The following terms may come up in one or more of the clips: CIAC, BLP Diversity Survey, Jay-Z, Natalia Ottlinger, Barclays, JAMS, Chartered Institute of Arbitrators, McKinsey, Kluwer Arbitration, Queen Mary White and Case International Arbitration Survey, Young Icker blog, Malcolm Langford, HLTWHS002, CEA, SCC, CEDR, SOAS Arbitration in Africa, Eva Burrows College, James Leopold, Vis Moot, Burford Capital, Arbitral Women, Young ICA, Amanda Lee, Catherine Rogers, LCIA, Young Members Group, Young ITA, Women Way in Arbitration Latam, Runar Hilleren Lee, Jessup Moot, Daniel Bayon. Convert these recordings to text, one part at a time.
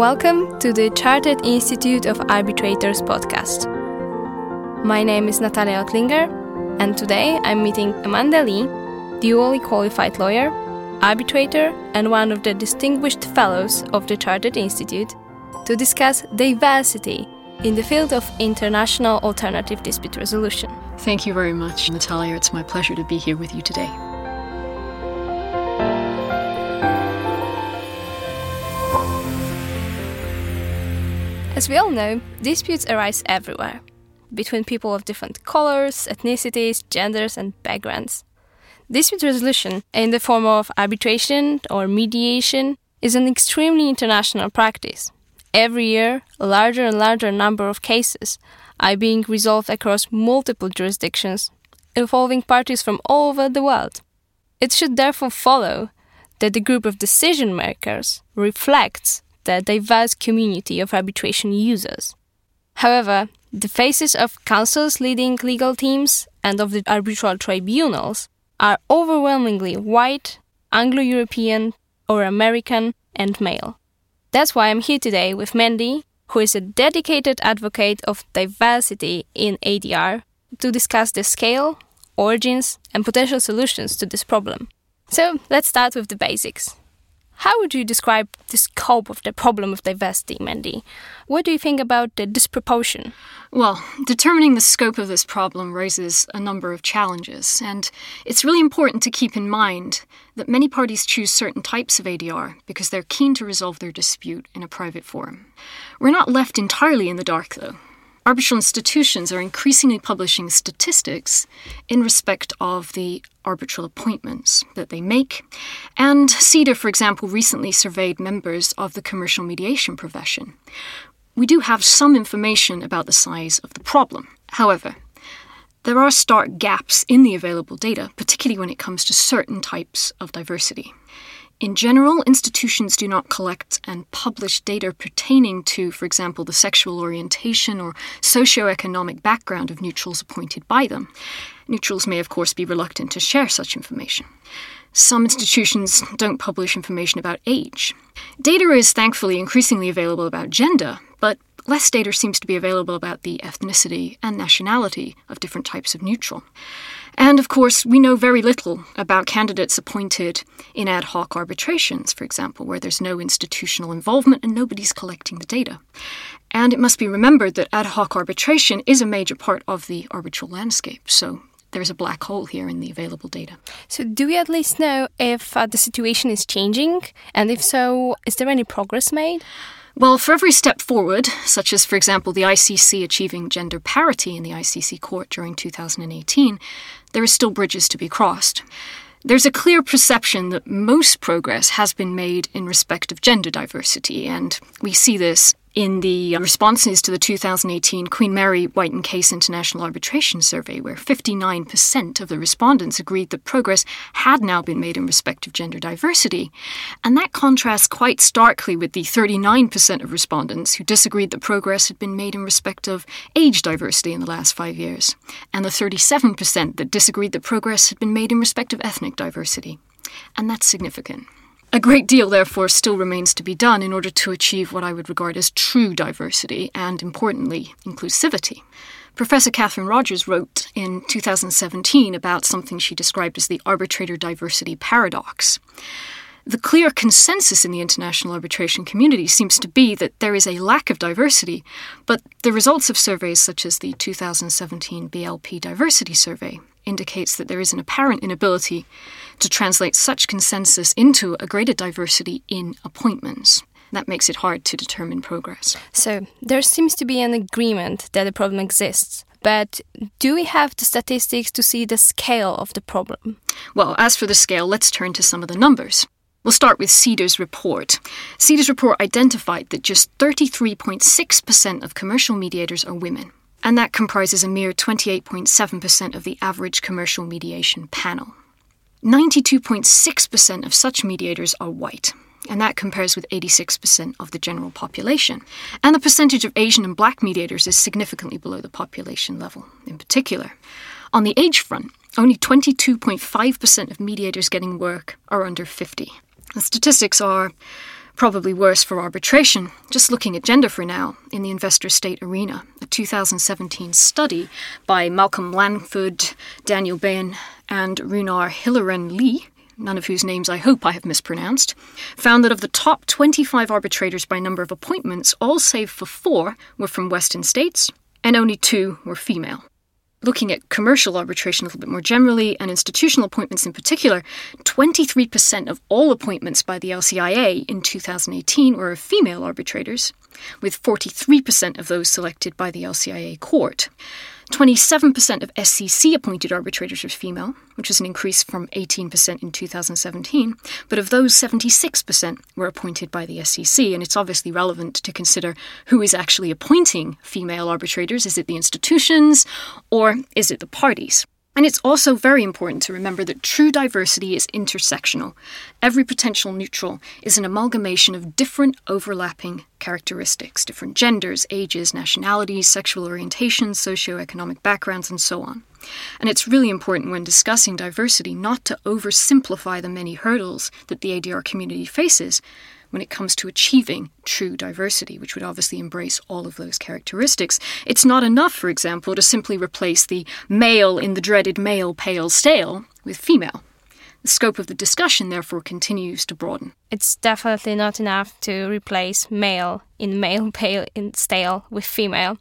Welcome to the Chartered Institute of Arbitrators podcast. My name is Natalia Ottlinger, and today I'm meeting Amanda Lee, dually qualified lawyer, arbitrator, and one of the distinguished fellows of the Chartered Institute, to discuss diversity in the field of international alternative dispute resolution. Thank you very much, Natalia. It's my pleasure to be here with you today. As we all know, disputes arise everywhere, between people of different colors, ethnicities, genders, and backgrounds. Dispute resolution, in the form of arbitration or mediation, is an extremely international practice. Every year, a larger and larger number of cases are being resolved across multiple jurisdictions, involving parties from all over the world. It should therefore follow that the group of decision makers reflects the diverse community of arbitration users. However, the faces of councils leading legal teams and of the arbitral tribunals are overwhelmingly white, Anglo-European or American, and male. That's why I'm here today with Mandy, who is a dedicated advocate of diversity in ADR, to discuss the scale, origins, and potential solutions to this problem. So let's start with the basics. How would you describe the scope of the problem of diversity, Mandy? What do you think about the disproportion? Well, determining the scope of this problem raises a number of challenges, and it's really important to keep in mind that many parties choose certain types of ADR because they're keen to resolve their dispute in a private forum. We're not left entirely in the dark, though. Arbitral institutions are increasingly publishing statistics in respect of the arbitral appointments that they make. And CEDR, for example, recently surveyed members of the commercial mediation profession. We do have some information about the size of the problem. However, there are stark gaps in the available data, particularly when it comes to certain types of diversity. In general, institutions do not collect and publish data pertaining to, for example, the sexual orientation or socioeconomic background of neutrals appointed by them. Neutrals may, of course, be reluctant to share such information. Some institutions don't publish information about age. Data is thankfully increasingly available about gender, but less data seems to be available about the ethnicity and nationality of different types of neutral. And, of course, we know very little about candidates appointed in ad hoc arbitrations, for example, where there's no institutional involvement and nobody's collecting the data. And it must be remembered that ad hoc arbitration is a major part of the arbitral landscape, so there's a black hole here in the available data. So do we at least know if the situation is changing? And if so, is there any progress made? Well, for every step forward, such as, for example, the ICC achieving gender parity in the ICC court during 2018, there are still bridges to be crossed. There's a clear perception that most progress has been made in respect of gender diversity, and we see this in the responses to the 2018 Queen Mary White and Case International Arbitration Survey, where 59% of the respondents agreed that progress had now been made in respect of gender diversity. And that contrasts quite starkly with the 39% of respondents who disagreed that progress had been made in respect of age diversity in the last 5 years, and the 37% that disagreed that progress had been made in respect of ethnic diversity. And that's significant. A great deal, therefore, still remains to be done in order to achieve what I would regard as true diversity and, importantly, inclusivity. Professor Catherine Rogers wrote in 2017 about something she described as the arbitrator diversity paradox. The clear consensus in the international arbitration community seems to be that there is a lack of diversity, but the results of surveys such as the 2017 BLP Diversity Survey indicates that there is an apparent inability to translate such consensus into a greater diversity in appointments. That makes it hard to determine progress. So there seems to be an agreement that the problem exists, but do we have the statistics to see the scale of the problem? Well, as for the scale, let's turn to some of the numbers. We'll start with CEDR's report. CEDR's report identified that just 33.6% of commercial mediators are women, and that comprises a mere 28.7% of the average commercial mediation panel. 92.6% of such mediators are white, and that compares with 86% of the general population. And the percentage of Asian and Black mediators is significantly below the population level in particular. On the age front, only 22.5% of mediators getting work are under 50. The statistics are Probably worse for arbitration, just looking at gender for now, in the investor-state arena, a 2017 study by Malcolm Langford, Daniel Bayon, and Runar Hilleren Lee, none of whose names I hope I have mispronounced, found that of the top 25 arbitrators by number of appointments, all save for 4 were from Western states, and only 2 were female. Looking at commercial arbitration a little bit more generally, and institutional appointments in particular, 23% of all appointments by the LCIA in 2018 were of female arbitrators, with 43% of those selected by the LCIA court. 27% of SCC-appointed arbitrators were female, which is an increase from 18% in 2017, but of those, 76% were appointed by the SCC, and it's obviously relevant to consider who is actually appointing female arbitrators. Is it the institutions, or is it the parties? And it's also very important to remember that true diversity is intersectional. Every potential neutral is an amalgamation of different overlapping characteristics, different genders, ages, nationalities, sexual orientations, socioeconomic backgrounds, and so on. And it's really important when discussing diversity not to oversimplify the many hurdles that the ADR community faces when it comes to achieving true diversity, which would obviously embrace all of those characteristics. It's not enough, for example, to simply replace the male in the dreaded male pale stale with female. The scope of the discussion, therefore, continues to broaden. It's definitely not enough to replace male in male pale in stale with female.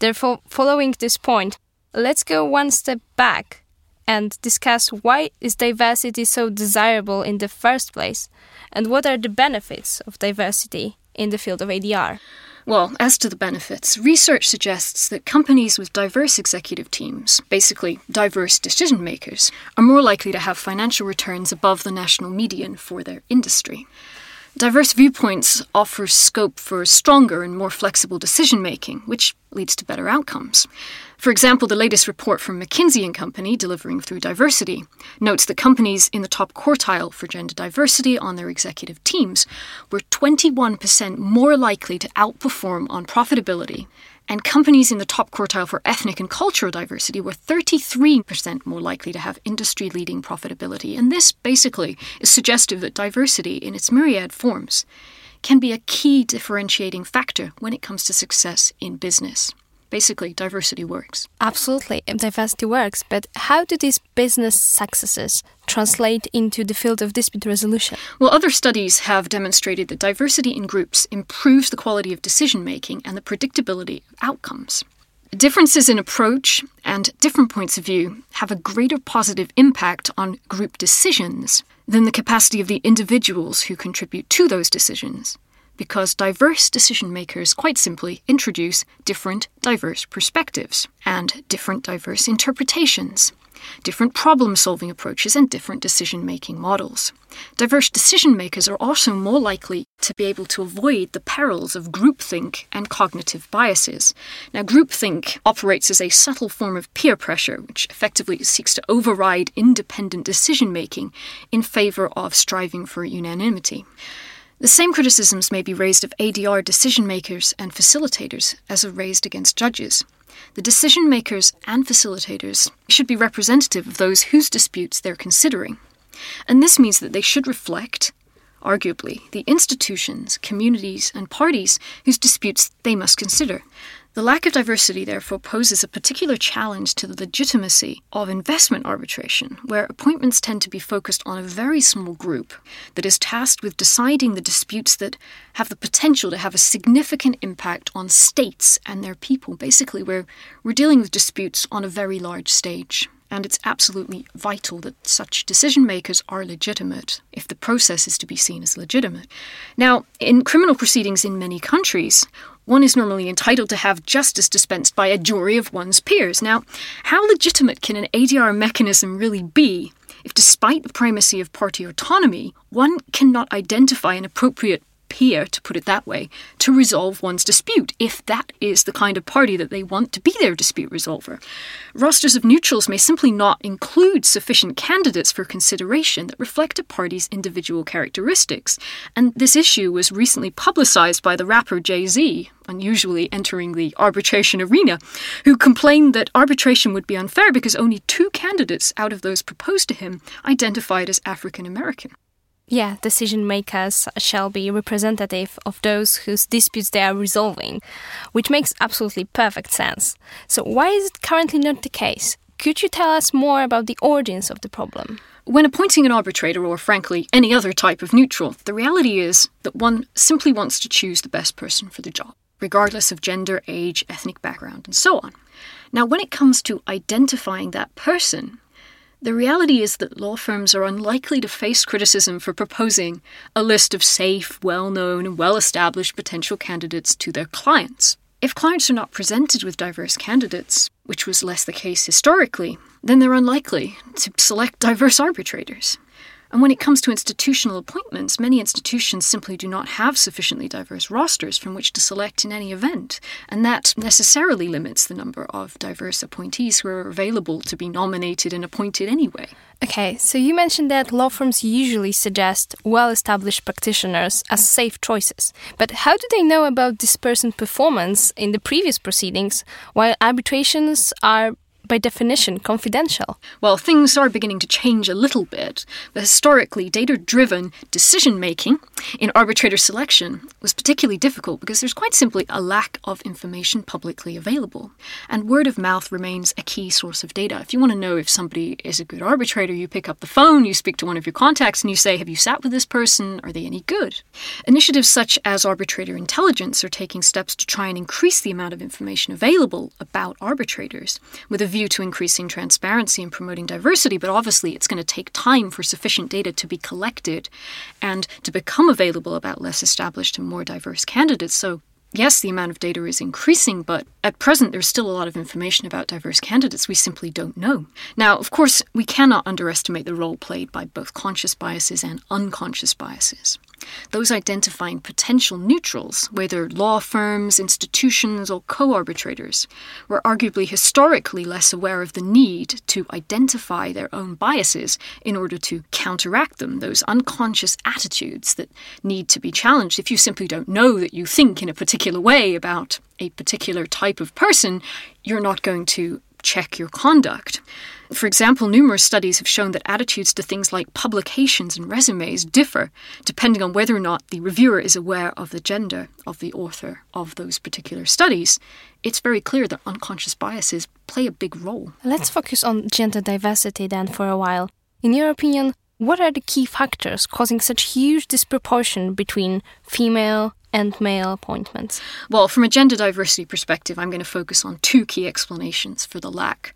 Therefore, following this point, let's go one step back and discuss why is diversity so desirable in the first place, and what are the benefits of diversity in the field of ADR? Well, as to the benefits, research suggests that companies with diverse executive teams, basically diverse decision makers, are more likely to have financial returns above the national median for their industry. Diverse viewpoints offer scope for stronger and more flexible decision-making, which leads to better outcomes. For example, the latest report from McKinsey & Company, Delivering Through Diversity, notes that companies in the top quartile for gender diversity on their executive teams were 21% more likely to outperform on profitability, and companies in the top quartile for ethnic and cultural diversity were 33% more likely to have industry-leading profitability. And this basically is suggestive that diversity, in its myriad forms, can be a key differentiating factor when it comes to success in business. Basically, diversity works. Absolutely, diversity works. But how do these business successes translate into the field of dispute resolution? Well, other studies have demonstrated that diversity in groups improves the quality of decision-making and the predictability of outcomes. Differences in approach and different points of view have a greater positive impact on group decisions than the capacity of the individuals who contribute to those decisions, because diverse decision-makers, quite simply, introduce different diverse perspectives and different diverse interpretations, different problem-solving approaches, and different decision-making models. Diverse decision-makers are also more likely to be able to avoid the perils of groupthink and cognitive biases. Now, groupthink operates as a subtle form of peer pressure, which effectively seeks to override independent decision-making in favor of striving for unanimity. The same criticisms may be raised of ADR decision-makers and facilitators as are raised against judges. The decision-makers and facilitators should be representative of those whose disputes they're considering. And this means that they should reflect, arguably, the institutions, communities, and parties whose disputes they must consider. The lack of diversity, therefore, poses a particular challenge to the legitimacy of investment arbitration, where appointments tend to be focused on a very small group that is tasked with deciding the disputes that have the potential to have a significant impact on states and their people. Basically, we're dealing with disputes on a very large stage, and it's absolutely vital that such decision-makers are legitimate, if the process is to be seen as legitimate. Now, in criminal proceedings in many countries, one is normally entitled to have justice dispensed by a jury of one's peers. Now, how legitimate can an ADR mechanism really be if, despite the primacy of party autonomy, one cannot identify an appropriate peer, to put it that way, to resolve one's dispute, if that is the kind of party that they want to be their dispute resolver? Rosters of neutrals may simply not include sufficient candidates for consideration that reflect a party's individual characteristics. And this issue was recently publicized by the rapper Jay-Z, unusually entering the arbitration arena, who complained that arbitration would be unfair because only 2 candidates out of those proposed to him identified as African American. decision makers shall be representative of those whose disputes they are resolving, which makes absolutely perfect sense. So why is it currently not the case? Could you tell us more about the origins of the problem? When appointing an arbitrator, or frankly, any other type of neutral, the reality is that one simply wants to choose the best person for the job, regardless of gender, age, ethnic background, and so on. Now, when it comes to identifying that person, the reality is that law firms are unlikely to face criticism for proposing a list of safe, well-known, and well-established potential candidates to their clients. If clients are not presented with diverse candidates, which was less the case historically, then they're unlikely to select diverse arbitrators. And when it comes to institutional appointments, many institutions simply do not have sufficiently diverse rosters from which to select in any event, and that necessarily limits the number of diverse appointees who are available to be nominated and appointed anyway. Okay, so you mentioned that law firms usually suggest well-established practitioners as safe choices. But how do they know about this person's performance in the previous proceedings, while arbitrations are, by definition, confidential? Well, things are beginning to change a little bit, but historically, data-driven decision-making in arbitrator selection was particularly difficult because there's quite simply a lack of information publicly available. And word of mouth remains a key source of data. If you want to know if somebody is a good arbitrator, you pick up the phone, you speak to one of your contacts, and you say, have you sat with this person? Are they any good? Initiatives such as arbitrator intelligence are taking steps to try and increase the amount of information available about arbitrators, with a view to increasing transparency and promoting diversity, but obviously it's going to take time for sufficient data to be collected and to become available about less established and more diverse candidates. So yes, the amount of data is increasing, but at present there's still a lot of information about diverse candidates we simply don't know. Now, of course, we cannot underestimate the role played by both conscious biases and unconscious biases. Those identifying potential neutrals, whether law firms, institutions, or co-arbitrators, were arguably historically less aware of the need to identify their own biases in order to counteract them, those unconscious attitudes that need to be challenged. If you simply don't know that you think in a particular way about a particular type of person, you're not going to check your conduct. For example, numerous studies have shown that attitudes to things like publications and resumes differ depending on whether or not the reviewer is aware of the gender of the author of those particular studies. It's very clear that unconscious biases play a big role. Let's focus on gender diversity then for a while. In your opinion, what are the key factors causing such huge disproportion between female and male appointments? Well, from a gender diversity perspective, I'm going to focus on two key explanations for the lack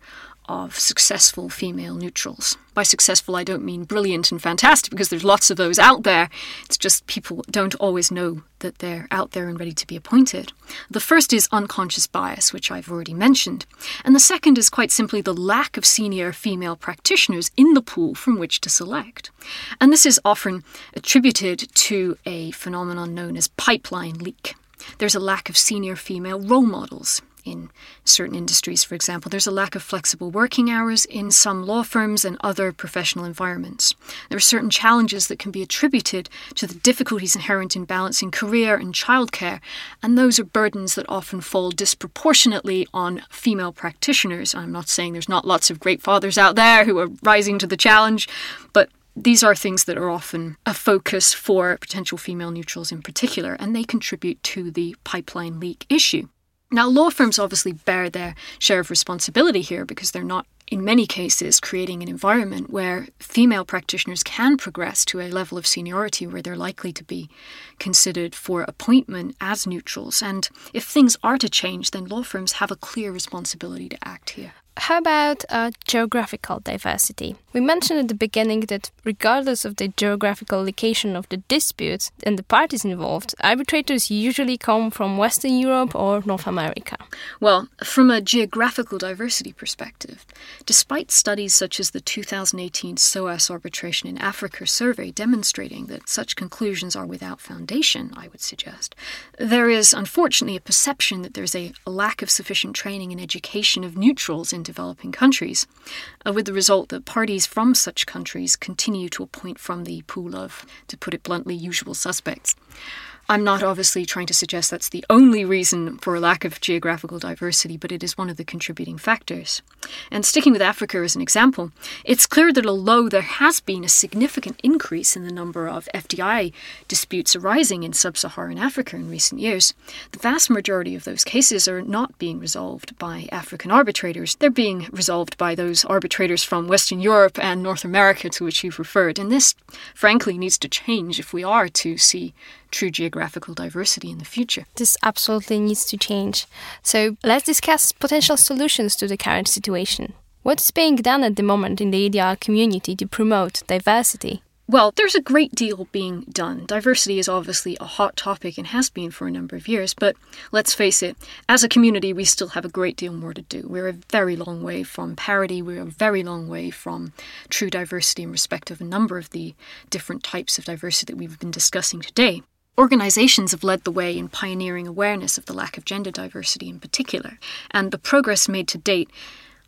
of successful female neutrals. By successful, I don't mean brilliant and fantastic, because there's lots of those out there. It's just people don't always know that they're out there and ready to be appointed. The first is unconscious bias, which I've already mentioned. And the second is quite simply the lack of senior female practitioners in the pool from which to select. And this is often attributed to a phenomenon known as pipeline leak. There's a lack of senior female role models in certain industries, for example. There's a lack of flexible working hours in some law firms and other professional environments. There are certain challenges that can be attributed to the difficulties inherent in balancing career and childcare, and those are burdens that often fall disproportionately on female practitioners. I'm not saying there's not lots of great fathers out there who are rising to the challenge, but these are things that are often a focus for potential female neutrals in particular, and they contribute to the pipeline leak issue. Now, law firms obviously bear their share of responsibility here because they're not, in many cases, creating an environment where female practitioners can progress to a level of seniority where they're likely to be considered for appointment as neutrals. And if things are to change, then law firms have a clear responsibility to act here. How about geographical diversity? We mentioned at the beginning that regardless of the geographical location of the disputes and the parties involved, arbitrators usually come from Western Europe or North America. Well, from a geographical diversity perspective, despite studies such as the 2018 SOAS Arbitration in Africa survey demonstrating that such conclusions are without foundation, I would suggest, there is unfortunately a perception that there's a lack of sufficient training and education of neutrals in developing countries, with the result that parties from such countries continue to appoint from the pool of, to put it bluntly, usual suspects. I'm not obviously trying to suggest that's the only reason for a lack of geographical diversity, but it is one of the contributing factors. And sticking with Africa as an example, it's clear that although there has been a significant increase in the number of FDI disputes arising in sub-Saharan Africa in recent years, the vast majority of those cases are not being resolved by African arbitrators. They're being resolved by those arbitrators from Western Europe and North America to which you've referred. And this, frankly, needs to change if we are to see true geographical diversity in the future. This absolutely needs to change. So let's discuss potential solutions to the current situation. What's being done at the moment in the ADR community to promote diversity? Well, there's a great deal being done. Diversity is obviously a hot topic and has been for a number of years, but let's face it, as a community, we still have a great deal more to do. We're a very long way from parity. We're a very long way from true diversity in respect of a number of the different types of diversity that we've been discussing today. Organizations have led the way in pioneering awareness of the lack of gender diversity in particular, and the progress made to date,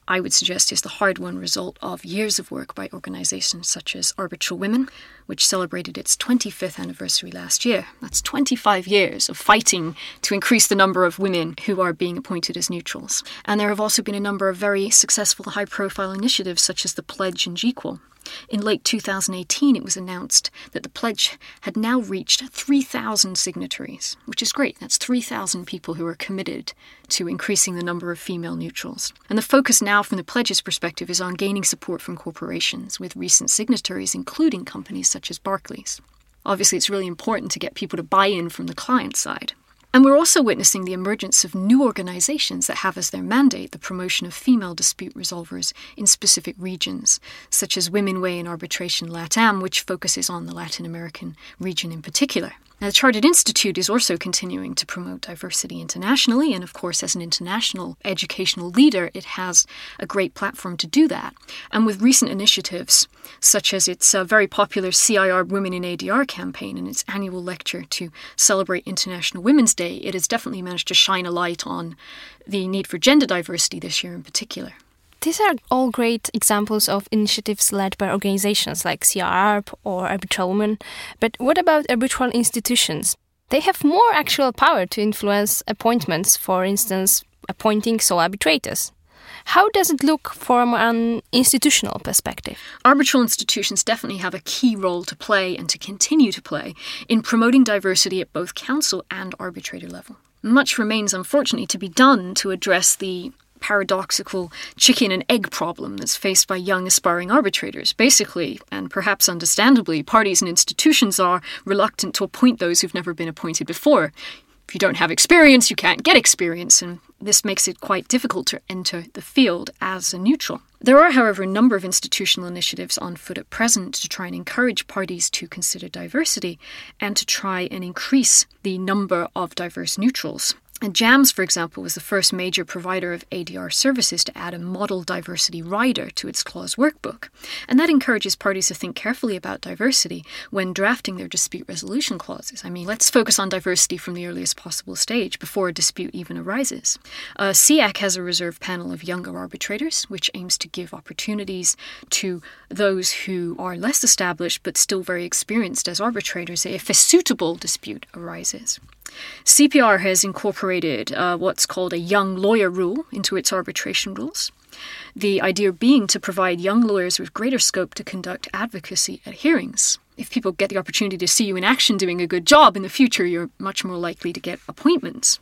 I would suggest, is the hard-won result of years of work by organizations such as Arbitral Women, which celebrated its 25th anniversary last year. That's 25 years of fighting to increase the number of women who are being appointed as neutrals. And there have also been a number of very successful high-profile initiatives such as the Pledge and GQUAL. In late 2018, it was announced that the pledge had now reached 3,000 signatories, which is great. That's 3,000 people who are committed to increasing the number of female neutrals. And the focus now from the pledge's perspective is on gaining support from corporations, with recent signatories including companies such as Barclays. Obviously, it's really important to get people to buy in from the client side. And we're also witnessing the emergence of new organizations that have as their mandate the promotion of female dispute resolvers in specific regions, such as Women Way in Arbitration Latam, which focuses on the Latin American region in particular. Now, the Chartered Institute is also continuing to promote diversity internationally, and of course, as an international educational leader, it has a great platform to do that. And with recent initiatives, such as its very popular CIR Women in ADR campaign and its annual lecture to celebrate International Women's Day, it has definitely managed to shine a light on the need for gender diversity this year in particular. These are all great examples of initiatives led by organizations like CIR or Arbitral Women, but what about arbitral institutions? They have more actual power to influence appointments, for instance, appointing sole arbitrators. How does it look from an institutional perspective? Arbitral institutions definitely have a key role to play and to continue to play in promoting diversity at both council and arbitrator level. Much remains, unfortunately, to be done to address the paradoxical chicken and egg problem that's faced by young aspiring arbitrators. Basically, and perhaps understandably, parties and institutions are reluctant to appoint those who've never been appointed before. If you don't have experience, you can't get experience, and this makes it quite difficult to enter the field as a neutral. There are, however, a number of institutional initiatives on foot at present to try and encourage parties to consider diversity and to try and increase the number of diverse neutrals. And JAMS, for example, was the first major provider of ADR services to add a model diversity rider to its clause workbook. And that encourages parties to think carefully about diversity when drafting their dispute resolution clauses. I mean, let's focus on diversity from the earliest possible stage, before a dispute even arises. CIAC has a reserve panel of younger arbitrators, which aims to give opportunities to those who are less established but still very experienced as arbitrators if a suitable dispute arises. CPR has incorporated what's called a young lawyer rule into its arbitration rules, the idea being to provide young lawyers with greater scope to conduct advocacy at hearings. If people get the opportunity to see you in action doing a good job in the future, you're much more likely to get appointments.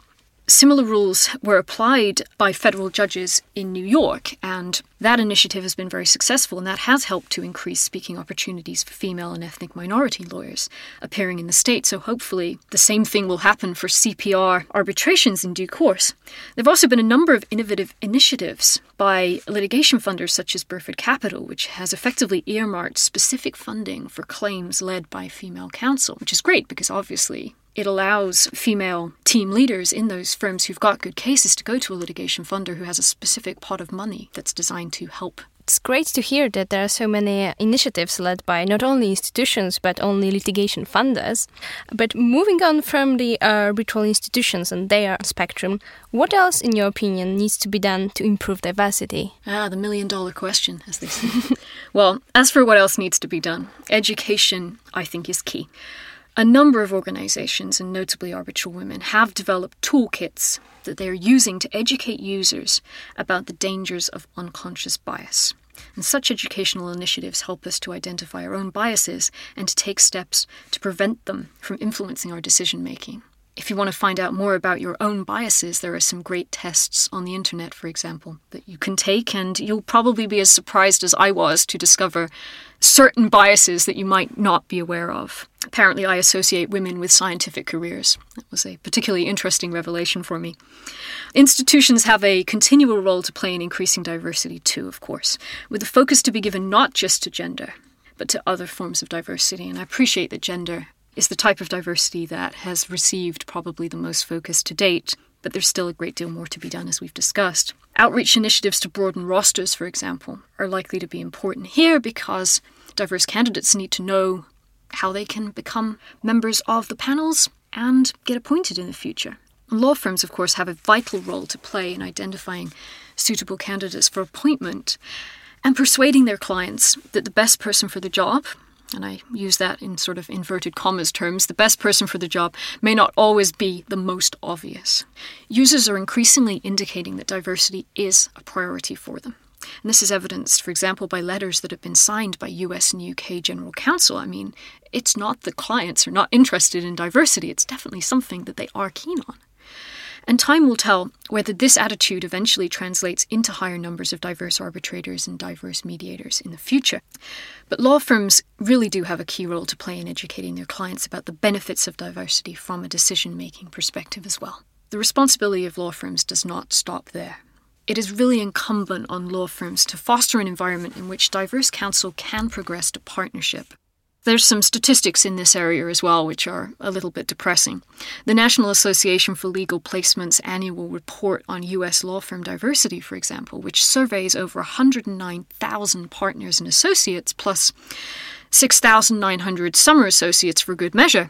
Similar rules were applied by federal judges in New York, and that initiative has been very successful, and that has helped to increase speaking opportunities for female and ethnic minority lawyers appearing in the state. So hopefully the same thing will happen for CPR arbitrations in due course. There have also been a number of innovative initiatives by litigation funders such as Burford Capital, which has effectively earmarked specific funding for claims led by female counsel, which is great because obviously it allows female team leaders in those firms who've got good cases to go to a litigation funder who has a specific pot of money that's designed to help. It's great to hear that there are so many initiatives led by not only institutions but only litigation funders. But moving on from the arbitral institutions and their spectrum, what else, in your opinion, needs to be done to improve diversity? The million-dollar question, as they say. Well, as for what else needs to be done, education, I think, is key. A number of organizations, and notably Arbitral Women, have developed toolkits that they are using to educate users about the dangers of unconscious bias. And such educational initiatives help us to identify our own biases and to take steps to prevent them from influencing our decision-making. If you want to find out more about your own biases, there are some great tests on the internet, for example, that you can take, and you'll probably be as surprised as I was to discover certain biases that you might not be aware of. Apparently, I associate women with scientific careers. That was a particularly interesting revelation for me. Institutions have a continual role to play in increasing diversity too, of course, with the focus to be given not just to gender, but to other forms of diversity. And I appreciate that gender is the type of diversity that has received probably the most focus to date, but there's still a great deal more to be done, as we've discussed. Outreach initiatives to broaden rosters, for example, are likely to be important here because diverse candidates need to know how they can become members of the panels and get appointed in the future. Law firms, of course, have a vital role to play in identifying suitable candidates for appointment and persuading their clients that the best person for the job, and I use that in sort of inverted commas terms, the best person for the job may not always be the most obvious. Users are increasingly indicating that diversity is a priority for them. And this is evidenced, for example, by letters that have been signed by US and UK General Counsel. I mean, it's not that clients are not interested in diversity. It's definitely something that they are keen on. And time will tell whether this attitude eventually translates into higher numbers of diverse arbitrators and diverse mediators in the future. But law firms really do have a key role to play in educating their clients about the benefits of diversity from a decision-making perspective as well. The responsibility of law firms does not stop there. It is really incumbent on law firms to foster an environment in which diverse counsel can progress to partnership. There's some statistics in this area as well, which are a little bit depressing. The National Association for Legal Placement's annual report on U.S. law firm diversity, for example, which surveys over 109,000 partners and associates, plus 6,900 summer associates for good measure,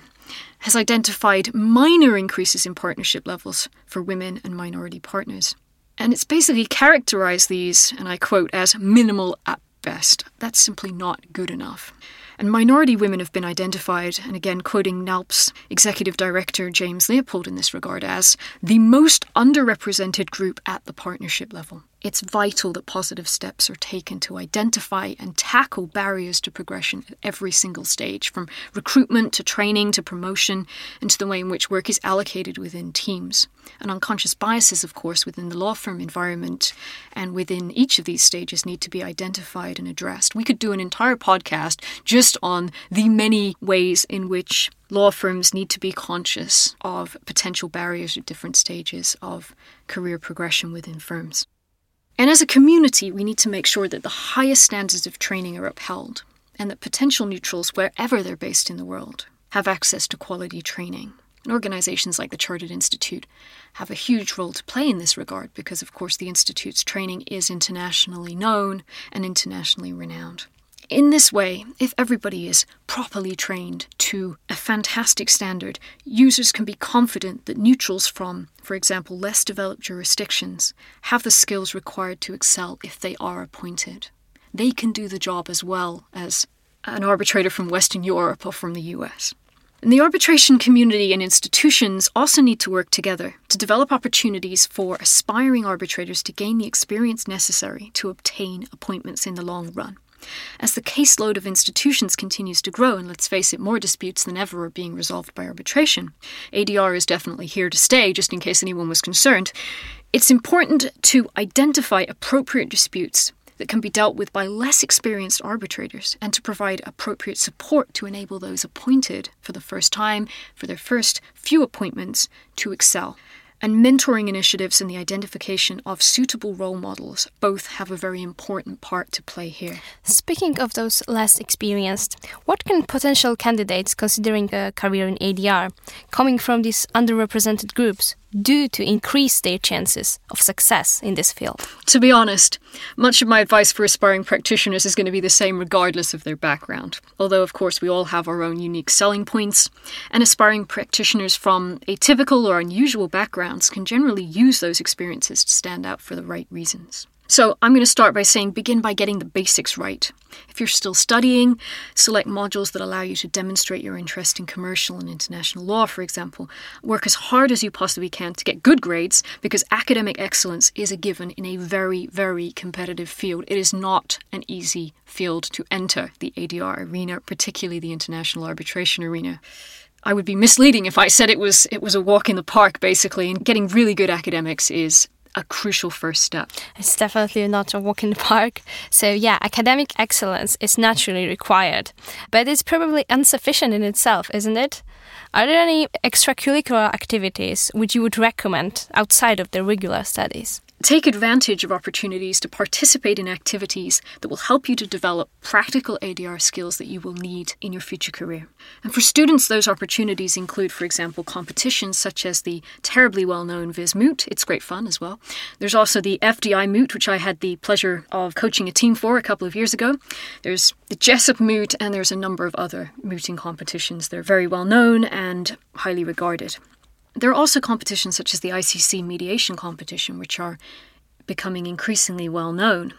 has identified minor increases in partnership levels for women and minority partners. And it's basically characterized these, and I quote, as minimal at best. That's simply not good enough. And minority women have been identified, and again quoting NALP's Executive Director James Leopold in this regard, as the most underrepresented group at the partnership level. It's vital that positive steps are taken to identify and tackle barriers to progression at every single stage, from recruitment to training to promotion and to the way in which work is allocated within teams. And unconscious biases, of course, within the law firm environment and within each of these stages need to be identified and addressed. We could do an entire podcast just on the many ways in which law firms need to be conscious of potential barriers at different stages of career progression within firms. And as a community, we need to make sure that the highest standards of training are upheld and that potential neutrals, wherever they're based in the world, have access to quality training. And organizations like the Chartered Institute have a huge role to play in this regard because, of course, the Institute's training is internationally known and internationally renowned. In this way, if everybody is properly trained to a fantastic standard, users can be confident that neutrals from, for example, less developed jurisdictions have the skills required to excel if they are appointed. They can do the job as well as an arbitrator from Western Europe or from the US. And the arbitration community and institutions also need to work together to develop opportunities for aspiring arbitrators to gain the experience necessary to obtain appointments in the long run. As the caseload of institutions continues to grow, and let's face it, more disputes than ever are being resolved by arbitration, ADR is definitely here to stay, just in case anyone was concerned, it's important to identify appropriate disputes that can be dealt with by less experienced arbitrators and to provide appropriate support to enable those appointed for the first time, for their first few appointments, to excel. And mentoring initiatives and the identification of suitable role models both have a very important part to play here. Speaking of those less experienced, what can potential candidates considering a career in ADR, coming from these underrepresented groups, do to increase their chances of success in this field? To be honest, much of my advice for aspiring practitioners is going to be the same regardless of their background. Although, of course, we all have our own unique selling points, and aspiring practitioners from atypical or unusual backgrounds can generally use those experiences to stand out for the right reasons. So I'm going to start by saying begin by getting the basics right. If you're still studying, select modules that allow you to demonstrate your interest in commercial and international law, for example. Work as hard as you possibly can to get good grades, because academic excellence is a given in a very, very competitive field. It is not an easy field to enter the ADR arena, particularly the international arbitration arena. I would be misleading if I said it was a walk in the park, basically, and getting really good academics is a crucial first step. It's definitely not a walk in the park. So yeah, academic excellence is naturally required, but it's probably insufficient in itself, isn't it? Are there any extracurricular activities which you would recommend outside of the regular studies? Take advantage of opportunities to participate in activities that will help you to develop practical ADR skills that you will need in your future career. And for students, those opportunities include, for example, competitions such as the terribly well-known Vis Moot. It's great fun as well. There's also the FDI Moot, which I had the pleasure of coaching a team for a couple of years ago. There's the Jessup Moot, and there's a number of other mooting competitions. They're very well-known and highly regarded. There are also competitions such as the ICC Mediation Competition, which are becoming increasingly well known.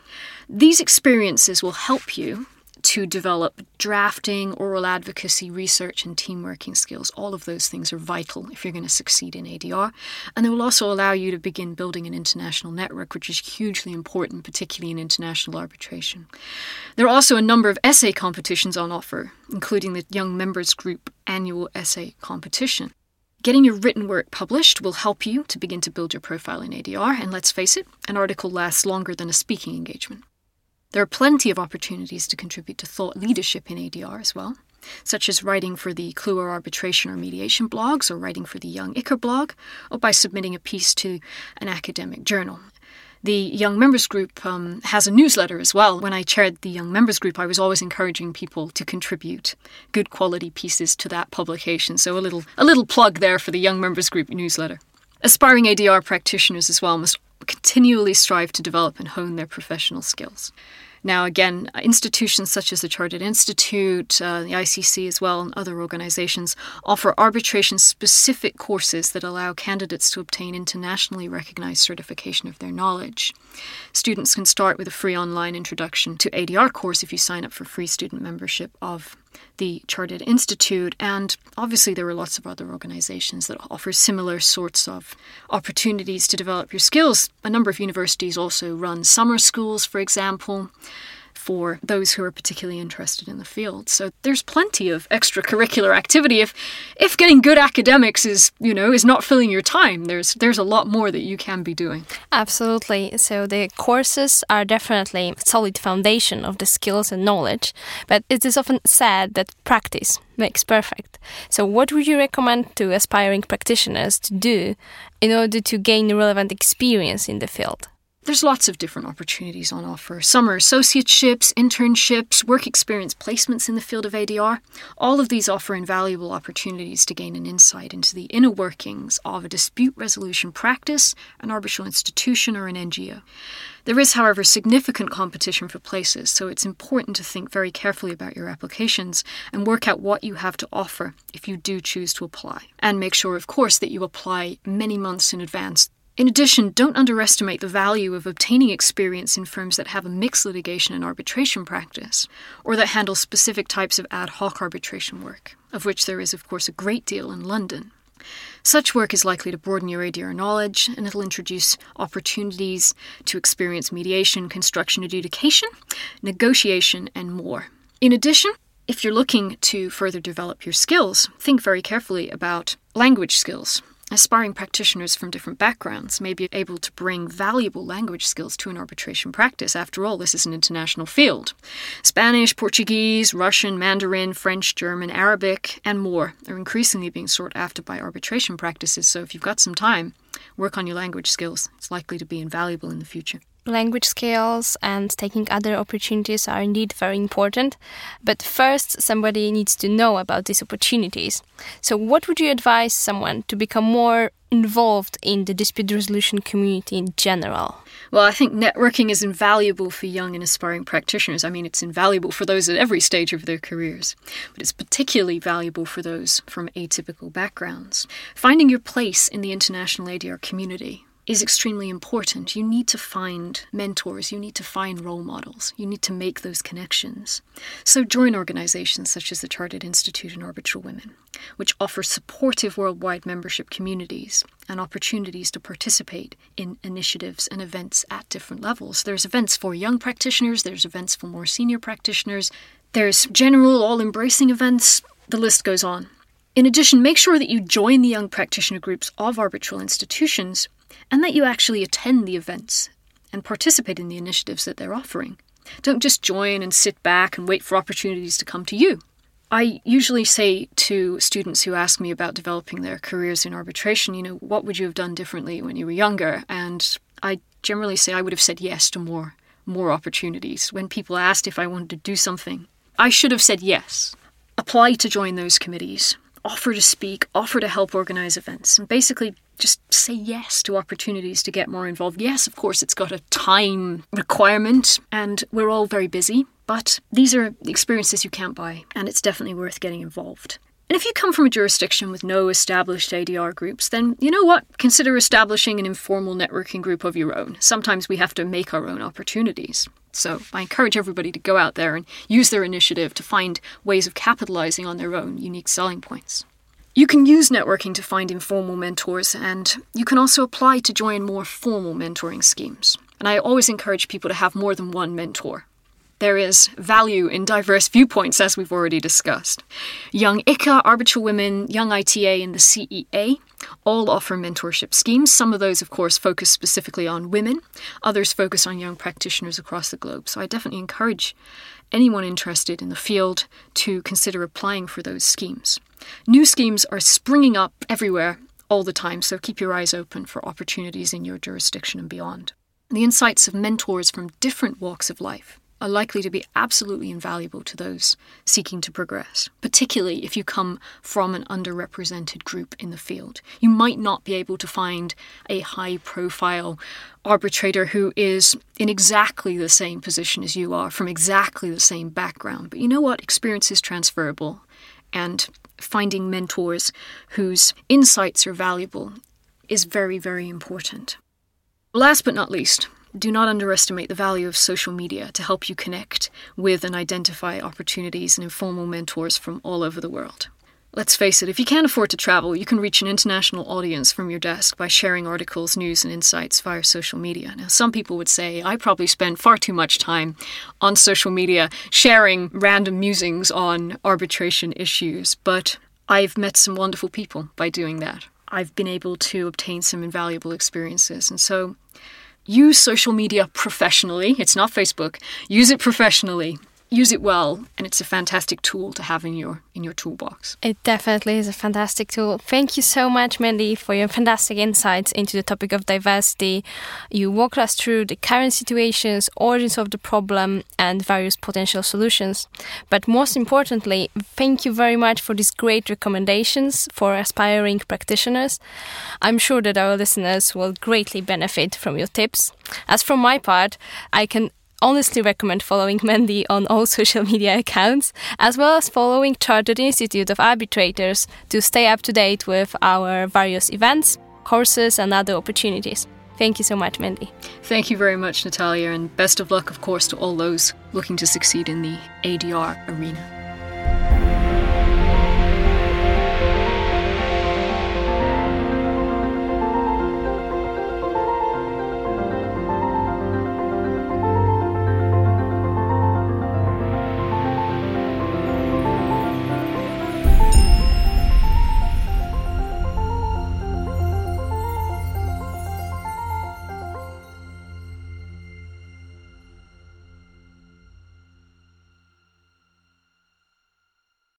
These experiences will help you to develop drafting, oral advocacy, research, and team working skills. All of those things are vital if you're going to succeed in ADR. And they will also allow you to begin building an international network, which is hugely important, particularly in international arbitration. There are also a number of essay competitions on offer, including the Young Members Group Annual Essay Competition. Getting your written work published will help you to begin to build your profile in ADR, and let's face it, an article lasts longer than a speaking engagement. There are plenty of opportunities to contribute to thought leadership in ADR as well, such as writing for the Kluwer Arbitration or Mediation blogs, or writing for the Young Icker blog, or by submitting a piece to an academic journal. The Young Members Group has a newsletter as well. When I chaired the Young Members Group, I was always encouraging people to contribute good quality pieces to that publication. So a little plug there for the Young Members Group newsletter. Aspiring ADR practitioners as well must continually strive to develop and hone their professional skills. Now, again, institutions such as the Chartered Institute, the ICC as well, and other organizations offer arbitration-specific courses that allow candidates to obtain internationally recognized certification of their knowledge. Students can start with a free online introduction to ADR course if you sign up for free student membership of the Chartered Institute, and obviously there are lots of other organizations that offer similar sorts of opportunities to develop your skills. A number of universities also run summer schools, for example, for those who are particularly interested in the field. So there's plenty of extracurricular activity. If getting good academics is not filling your time, there's a lot more that you can be doing. Absolutely. So the courses are definitely a solid foundation of the skills and knowledge, but it is often said that practice makes perfect. So what would you recommend to aspiring practitioners to do in order to gain relevant experience in the field? There's lots of different opportunities on offer. Some are associateships, internships, work experience placements in the field of ADR. All of these offer invaluable opportunities to gain an insight into the inner workings of a dispute resolution practice, an arbitral institution, or an NGO. There is, however, significant competition for places, so it's important to think very carefully about your applications and work out what you have to offer if you do choose to apply. And make sure, of course, that you apply many months in advance. In addition, don't underestimate the value of obtaining experience in firms that have a mixed litigation and arbitration practice, or that handle specific types of ad hoc arbitration work, of which there is, of course, a great deal in London. Such work is likely to broaden your ADR knowledge, and it'll introduce opportunities to experience mediation, construction adjudication, negotiation, and more. In addition, if you're looking to further develop your skills, think very carefully about language skills. Aspiring practitioners from different backgrounds may be able to bring valuable language skills to an arbitration practice. After all, this is an international field. Spanish, Portuguese, Russian, Mandarin, French, German, Arabic, and more are increasingly being sought after by arbitration practices. So if you've got some time, work on your language skills. It's likely to be invaluable in the future. Language skills and taking other opportunities are indeed very important, but first somebody needs to know about these opportunities. So what would you advise someone to become more involved in the dispute resolution community in general? Well, I think networking is invaluable for young and aspiring practitioners. I mean, it's invaluable for those at every stage of their careers, but it's particularly valuable for those from atypical backgrounds. Finding your place in the international ADR community is extremely important. You need to find mentors, you need to find role models, you need to make those connections. So join organizations such as the Chartered Institute and Arbitral Women, which offer supportive worldwide membership communities and opportunities to participate in initiatives and events at different levels. There's events for young practitioners, there's events for more senior practitioners, there's general all-embracing events, the list goes on. In addition, make sure that you join the young practitioner groups of arbitral institutions and that you actually attend the events and participate in the initiatives that they're offering. Don't just join and sit back and wait for opportunities to come to you. I usually say to students who ask me about developing their careers in arbitration, what would you have done differently when you were younger? And I generally say I would have said yes to more opportunities. When people asked if I wanted to do something, I should have said yes. Apply to join those committees. Offer to speak, offer to help organize events, and basically just say yes to opportunities to get more involved. Yes, of course, it's got a time requirement, and we're all very busy, but these are experiences you can't buy, and it's definitely worth getting involved. And if you come from a jurisdiction with no established ADR groups, then you know what? Consider establishing an informal networking group of your own. Sometimes we have to make our own opportunities. So I encourage everybody to go out there and use their initiative to find ways of capitalizing on their own unique selling points. You can use networking to find informal mentors, and you can also apply to join more formal mentoring schemes. And I always encourage people to have more than one mentor. There is value in diverse viewpoints, as we've already discussed. Young ICA, Arbitral Women, Young ITA, and the CEA all offer mentorship schemes. Some of those, of course, focus specifically on women. Others focus on young practitioners across the globe. So I definitely encourage anyone interested in the field to consider applying for those schemes. New schemes are springing up everywhere all the time, so keep your eyes open for opportunities in your jurisdiction and beyond. The insights of mentors from different walks of life are likely to be absolutely invaluable to those seeking to progress, particularly if you come from an underrepresented group in the field. You might not be able to find a high-profile arbitrator who is in exactly the same position as you are, from exactly the same background. But you know what? Experience is transferable, and finding mentors whose insights are valuable is very, very important. Last but not least, do not underestimate the value of social media to help you connect with and identify opportunities and informal mentors from all over the world. Let's face it, if you can't afford to travel, you can reach an international audience from your desk by sharing articles, news, and insights via social media. Now, some people would say, I probably spend far too much time on social media sharing random musings on arbitration issues, but I've met some wonderful people by doing that. I've been able to obtain some invaluable experiences, and so use social media professionally. It's not Facebook. Use it professionally. Use it well. And it's a fantastic tool to have in your toolbox. It definitely is a fantastic tool. Thank you so much, Mandy, for your fantastic insights into the topic of diversity. You walked us through the current situations, origins of the problem, and various potential solutions. But most importantly, thank you very much for these great recommendations for aspiring practitioners. I'm sure that our listeners will greatly benefit from your tips. As for my part, I can honestly recommend following Mandy on all social media accounts, as well as following Chartered Institute of Arbitrators to stay up to date with our various events, courses, and other opportunities. Thank you so much, Mandy. Thank you very much, Natalia, and best of luck, of course, to all those looking to succeed in the ADR arena.